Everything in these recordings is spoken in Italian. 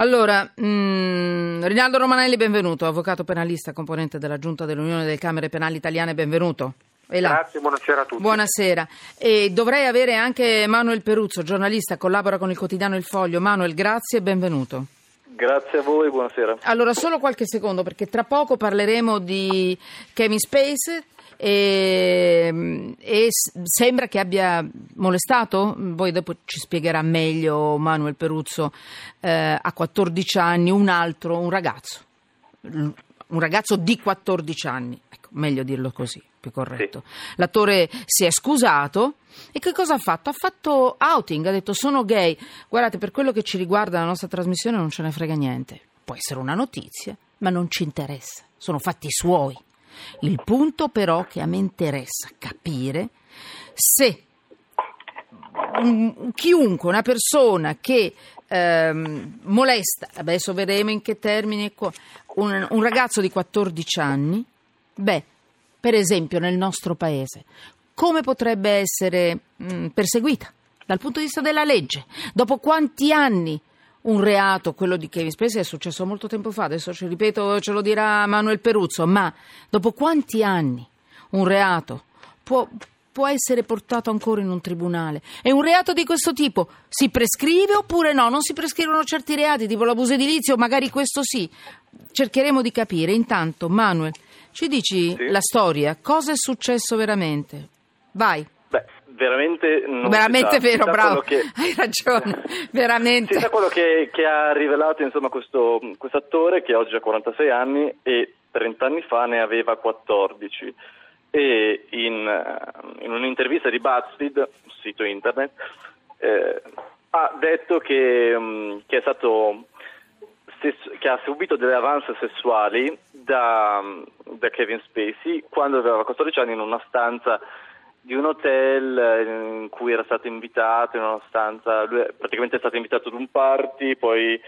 Allora, Rinaldo Romanelli, benvenuto, avvocato penalista, componente della Giunta dell'Unione delle Camere Penali Italiane, benvenuto. Grazie, buonasera a tutti. Buonasera. E dovrei avere anche Manuele Peruzzo, giornalista, collabora con il quotidiano Il Foglio. Manuele, grazie e benvenuto. Grazie a voi, buonasera. Allora, solo qualche secondo, perché tra poco parleremo di Kevin Spacey e sembra che abbia molestato, poi dopo ci spiegherà meglio Manuele Peruzzo, a 14 anni un ragazzo di 14 anni, ecco, meglio dirlo così, più corretto. Sì. L'attore si è scusato e che cosa ha fatto? Ha fatto outing, ha detto sono gay. Guardate, per quello che ci riguarda la nostra trasmissione non ce ne frega niente. Può essere una notizia, ma non ci interessa. Sono fatti suoi. Il punto però che a me interessa capire se chiunque, una persona che molesta, adesso vedremo in che termini, un ragazzo di 14 anni, per esempio nel nostro paese, come potrebbe essere perseguita dal punto di vista della legge? Dopo quanti anni un reato, quello di Kevin Spacey, è successo molto tempo fa, adesso ci ripeto, ce lo dirà Manuele Peruzzo, ma dopo quanti anni un reato può essere portato ancora in un tribunale? E un reato di questo tipo si prescrive oppure no? Non si prescrivono certi reati, tipo l'abuso edilizio, magari questo sì. Cercheremo di capire. Intanto, Manuele, ci dici la storia, cosa è successo veramente? Vai. Veramente non veramente si sa, vero, si sa, bravo, che... hai ragione, veramente. Si sa quello che ha rivelato, insomma, questo attore che oggi ha 46 anni e 30 anni fa ne aveva 14. E in un'intervista di Buzzfeed, sito internet, ha detto che è stato... che ha subito delle avance sessuali da Kevin Spacey quando aveva 14 anni in una stanza di un hotel in cui era stato invitato, in una stanza, lui praticamente è stato invitato ad un party, poi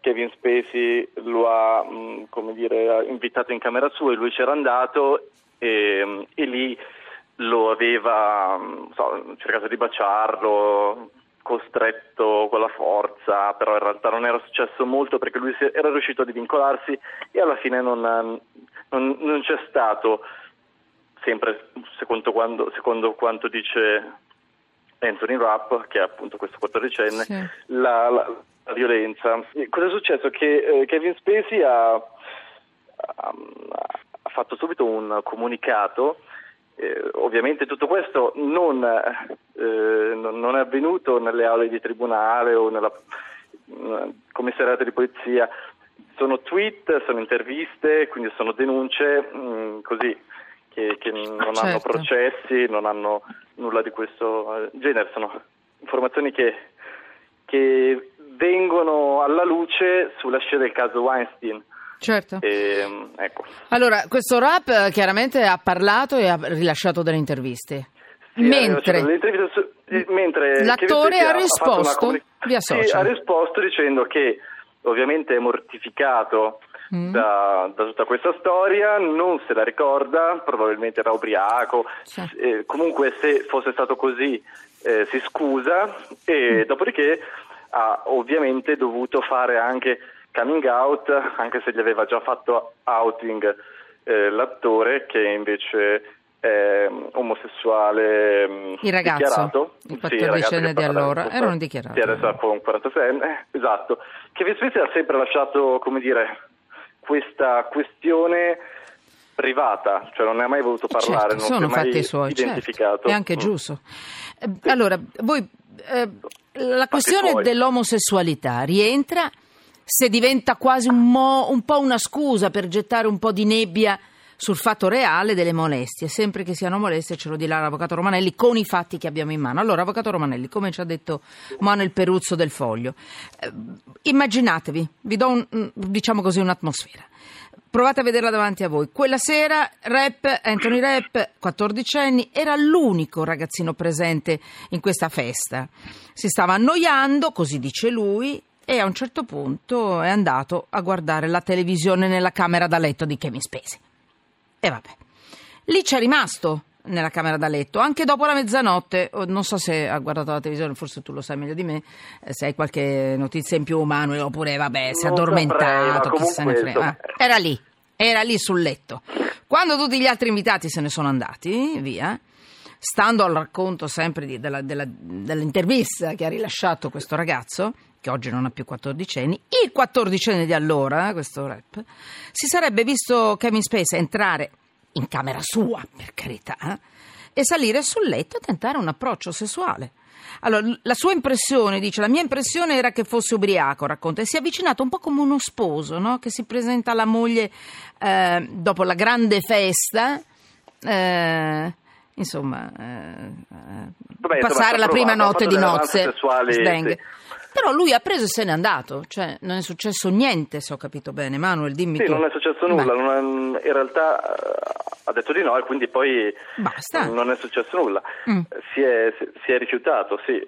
Kevin Spacey lo ha, come dire, invitato in camera sua e lui c'era andato e lì lo aveva, non so, cercato di baciarlo, costretto con la forza, però in realtà non era successo molto perché lui era riuscito a divincolarsi e alla fine non c'è stato, sempre secondo quanto dice Anthony Rapp, che è appunto questo 14enne, sì, la violenza. Cosa è successo? Che Kevin Spacey ha fatto subito un comunicato. Ovviamente tutto questo non è avvenuto nelle aule di tribunale o nella commissariato di polizia, sono tweet, sono interviste, quindi sono denunce così che non certo. Hanno processi, non hanno nulla di questo genere, sono informazioni che vengono alla luce sulla scia del caso Weinstein. Certo. Ecco. Allora, questo Rap chiaramente ha parlato e ha rilasciato delle interviste. Sì, mentre l'attore ha risposto via social. Sì, ha risposto dicendo che ovviamente è mortificato da tutta questa storia, non se la ricorda, probabilmente era ubriaco, sì. Comunque se fosse stato così si scusa e dopodiché ha ovviamente dovuto fare anche coming out, anche se gli aveva già fatto outing l'attore, che invece è omosessuale il ragazzo, dichiarato. Il 14enne sì, di allora, era un dichiarato. Sì, adesso è un 46enne, esatto. Kevin Spacey ha sempre lasciato, come dire, questa questione privata, cioè non ne ha mai voluto parlare, certo, non si è mai suoi, identificato. Certo. È anche giusto. Sì. Allora, voi la questione dell'omosessualità rientra... se diventa quasi un po' una scusa per gettare un po' di nebbia sul fatto reale delle molestie, sempre che siano molestie, ce lo dirà l'avvocato Romanelli con i fatti che abbiamo in mano. Allora, avvocato Romanelli, come ci ha detto Manuele Peruzzo del Foglio, immaginatevi, vi do un'atmosfera. Provate a vederla davanti a voi. Quella sera Anthony Rapp, 14 anni, era l'unico ragazzino presente in questa festa. Si stava annoiando, così dice lui, e a un certo punto è andato a guardare la televisione nella camera da letto di Kevin Spacey. E vabbè, lì c'è rimasto nella camera da letto, anche dopo la mezzanotte. Non so se ha guardato la televisione, forse tu lo sai meglio di me, se hai qualche notizia in più, Manuel, oppure vabbè, si è addormentato, saprei, chi se ne frega. Era lì sul letto. Quando tutti gli altri invitati se ne sono andati via, stando al racconto sempre dell'intervista che ha rilasciato questo ragazzo, che oggi non ha più 14 anni, il 14enne di allora, questo Rapp, si sarebbe visto Kevin Spacey entrare in camera sua, per carità, e salire sul letto e tentare un approccio sessuale. Allora, la sua impressione, dice, la mia impressione era che fosse ubriaco, racconta, e si è avvicinato un po' come uno sposo, no? Che si presenta alla moglie dopo la grande festa, insomma, vabbè, passare la prima notte di nozze. Sì. Però lui ha preso e se n'è andato, cioè non è successo niente, se ho capito bene. Manuel, dimmi tu. Sì, non è successo nulla, in realtà ha detto di no e quindi poi basta. Non è successo nulla. Si è rifiutato, sì.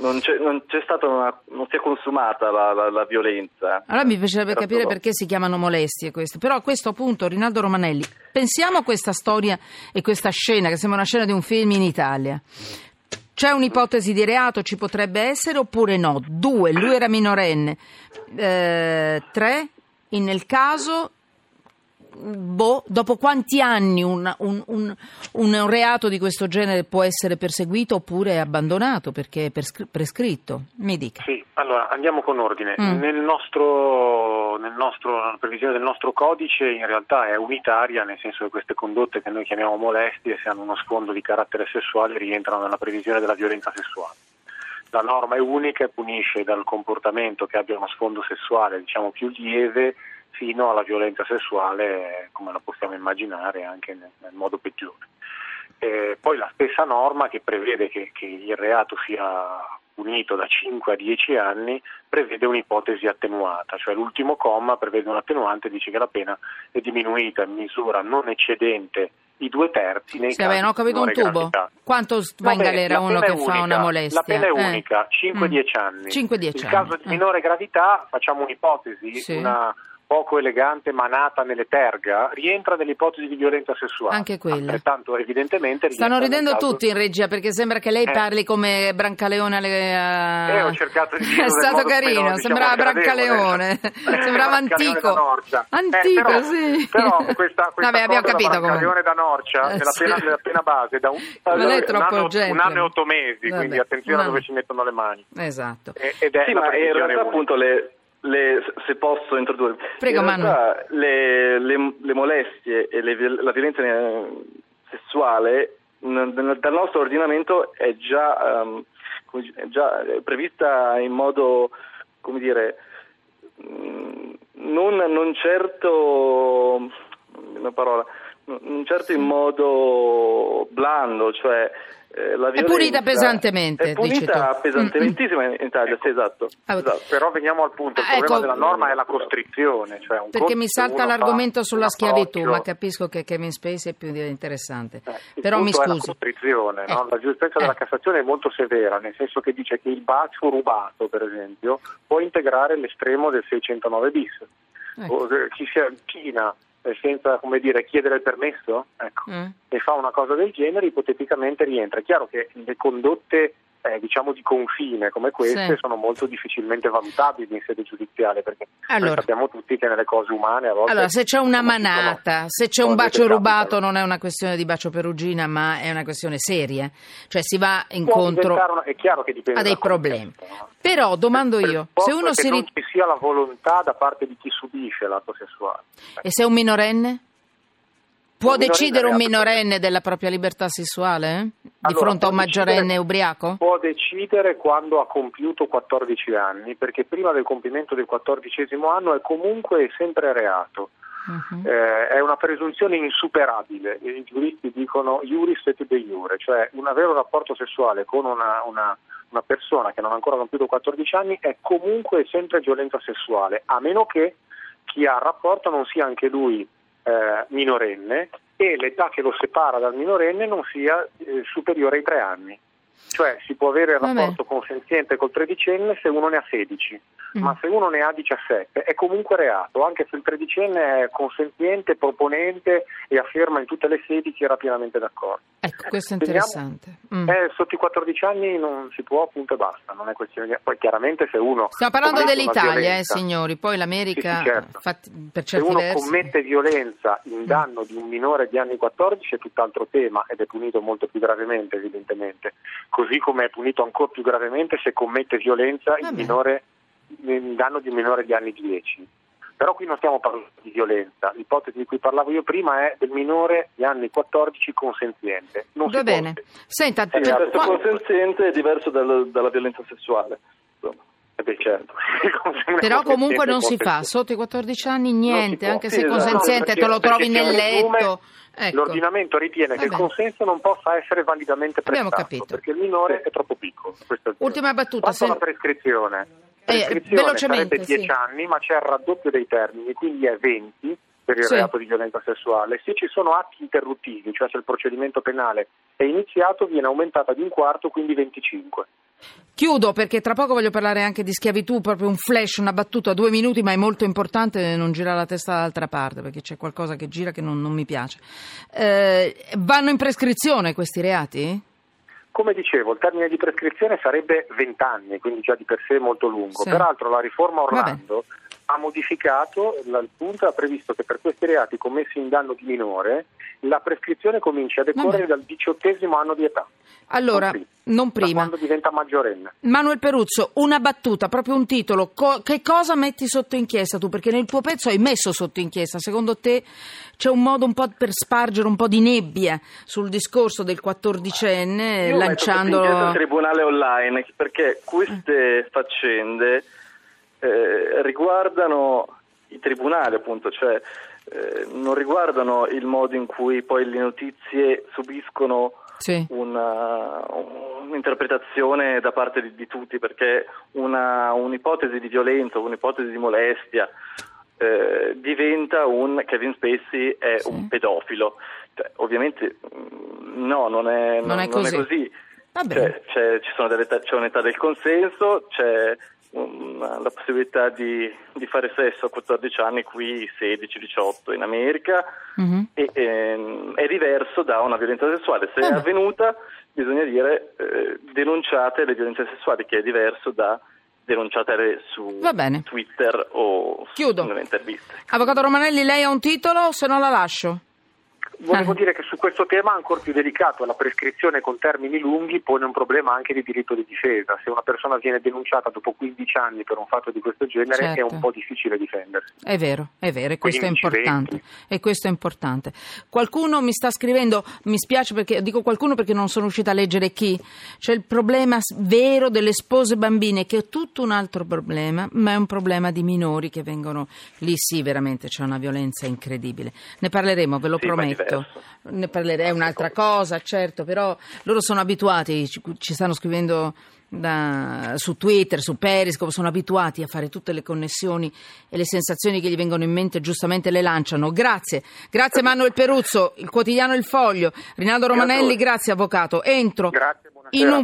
Non c'è stata non si è consumata la violenza. Allora mi piacerebbe capire perché si chiamano molestie queste. Però a questo punto, Rinaldo Romanelli, pensiamo a questa storia e questa scena, che sembra una scena di un film in Italia. C'è un'ipotesi di reato, ci potrebbe essere oppure no? 2, lui era minorenne. 3, nel caso, dopo quanti anni un reato di questo genere può essere perseguito oppure abbandonato perché è prescritto? Mi dica. Sì, allora andiamo con ordine. La previsione del nostro codice in realtà è unitaria, nel senso che queste condotte che noi chiamiamo molestie, se hanno uno sfondo di carattere sessuale, rientrano nella previsione della violenza sessuale. La norma è unica e punisce dal comportamento che abbia uno sfondo sessuale, diciamo, più lieve, fino alla violenza sessuale, come la possiamo immaginare, anche nel modo peggiore. Poi la stessa norma, che prevede che il reato sia punito da 5 a 10 anni, prevede un'ipotesi attenuata, cioè l'ultimo comma prevede un attenuante e dice che la pena è diminuita in misura non eccedente i 2/3 nei casi non ho capito un tubo gravità. Quanto va in galera uno che fa una molestia? La pena è unica, 5-10 anni. 5-10 anni. Caso di minore gravità, facciamo un'ipotesi, sì, una poco elegante manata nelle terga, rientra nell'ipotesi di violenza sessuale. Anche quella. Altrettanto evidentemente. Stanno ridendo tutti in regia perché sembra che lei parli come Brancaleone. Ho cercato di dire. È stato carino, meno, sembrava Brancaleone. Sembrava antico. Antico, però, sì. Però questa vabbè, abbiamo capito come. Brancaleone da Norcia, sì, la pena base da un anno e 8 mesi, vabbè, quindi attenzione a dove ci mettono le mani. Esatto. Ed è sì, ma in realtà appunto se posso introdurre, prego, in realtà le molestie e la violenza sessuale dal nostro ordinamento è già prevista in modo, come dire, non certo, una parola, non certo in modo blando, cioè la violenza è punita pesantemente. È punita pesantissima in Italia, sì, esatto. Però veniamo al punto, il problema della norma è la costrizione, cioè perché mi salta l'argomento sulla schiavitù, ma capisco che Kevin Spacey è più interessante. Però mi scusi. La costrizione, no? La giurisprudenza della Cassazione è molto severa, nel senso che dice che il bacio rubato, per esempio, può integrare l'estremo del 609 bis. Chi si avvicina senza, come dire, chiedere il permesso, e fa una cosa del genere, ipoteticamente rientra. È chiaro che le condotte diciamo di confine come queste, sì, sono molto difficilmente valutabili in sede giudiziale, perché allora, sappiamo tutti che nelle cose umane a volte, allora, se c'è una manata, se c'è un bacio rubato, non è una questione di bacio perugina, ma è una questione seria, cioè si va incontro è chiaro che dipende a dei problemi. Però domando io, se uno si non ci sia la volontà da parte di chi subisce l'atto sessuale. E se è un minorenne? Può decidere un minorenne della propria libertà sessuale di fronte a un maggiorenne ubriaco? Può decidere quando ha compiuto 14 anni, perché prima del compimento del 14° anno è comunque sempre reato. È una presunzione insuperabile, i giuristi dicono iuris et de iure, cioè un vero rapporto sessuale con una persona che non ha ancora compiuto 14 anni è comunque sempre violenza sessuale, a meno che chi ha il rapporto non sia anche lui minorenne e l'età che lo separa dal minorenne non sia superiore ai 3 anni. Cioè si può avere il rapporto consenziente col tredicenne se uno ne ha 16, ma se uno ne ha 17 è comunque reato, anche se il tredicenne è consenziente, proponente e afferma in tutte le sedi che era pienamente d'accordo. Ecco, questo è interessante. Sotto i 14 anni non si può, punto e basta, non è questione di... Poi chiaramente se uno... Stiamo parlando dell'Italia, signori, poi l'America... Sì, certo. Per certi versi. Se uno commette violenza in danno di un minore di anni 14 è tutt'altro tema ed è punito molto più gravemente, evidentemente. Così come è punito ancora più gravemente se commette violenza in danno di un minore di anni 10. Però qui non stiamo parlando di violenza, l'ipotesi di cui parlavo io prima è del minore di anni 14 consenziente. Non va bene. Senta, consenziente è diverso dalla violenza sessuale. Certo. Però comunque non si fa sotto i 14 anni niente, anche se consenziente te lo trovi nel letto. Ecco. L'ordinamento ritiene che il consenso non possa essere validamente prestato perché il minore è troppo piccolo. Ultima battuta. Passa la prescrizione. Velocemente, sarebbe 10 anni, ma c'è il raddoppio dei termini, quindi è 20 per il reato di violenza sessuale. Se ci sono atti interruttivi, cioè se il procedimento penale è iniziato, viene aumentata di un quarto, quindi 25. Chiudo perché tra poco voglio parlare anche di schiavitù, proprio un flash, una battuta a 2 minuti, ma è molto importante non girare la testa dall'altra parte perché c'è qualcosa che gira che non mi piace. Vanno in prescrizione questi reati? Come dicevo, il termine di prescrizione sarebbe 20 anni, quindi già di per sé molto lungo. Sì. Peraltro la riforma Orlando ha modificato il punto, ha previsto che per questi reati commessi in danno di minore la prescrizione comincia a decorrere dal 18° anno di età. Allora, non prima. Da quando diventa maggiorenne. Manuele Peruzzo, una battuta, proprio un titolo. Che cosa metti sotto inchiesta tu? Perché nel tuo pezzo hai messo sotto inchiesta. Secondo te c'è un modo un po' per spargere un po' di nebbia sul discorso del 14enne lanciandolo? Io metto sotto inchiesta il tribunale online perché queste faccende riguardano i tribunali, appunto, cioè non riguardano il modo in cui poi le notizie subiscono un'interpretazione da parte di tutti, perché un'ipotesi di violenza, un'ipotesi di molestia diventa un Kevin Spacey è un pedofilo. Cioè, ovviamente no, non è così. C'è un'età del consenso, c'è la possibilità di fare sesso a 14 anni, qui 16-18 in America, è diverso da una violenza sessuale. Se è avvenuta bisogna dire denunciate le violenze sessuali, che è diverso da denunciate su Twitter o sulle interviste. Avvocato Romanelli, lei ha un titolo, se no la lascio. Volevo dire che su questo tema ancora più delicato, la prescrizione con termini lunghi pone un problema anche di diritto di difesa. Se una persona viene denunciata dopo 15 anni per un fatto di questo genere è un po' difficile difendersi. È vero, e questo 15, è importante. 20. E questo è importante. Qualcuno mi sta scrivendo, mi spiace perché dico qualcuno perché non sono riuscita a leggere chi. C'è il problema vero delle spose bambine, che è tutto un altro problema, ma è un problema di minori che vengono lì, veramente c'è una violenza incredibile. Ne parleremo, ve lo prometto. Ne parlerei, è un'altra cosa, certo, però loro sono abituati, ci stanno scrivendo su Twitter, su Periscope, sono abituati a fare tutte le connessioni e le sensazioni che gli vengono in mente giustamente le lanciano. Grazie Manuele Peruzzo, il quotidiano Il Foglio. Rinaldo Romanelli, grazie avvocato. Entro in un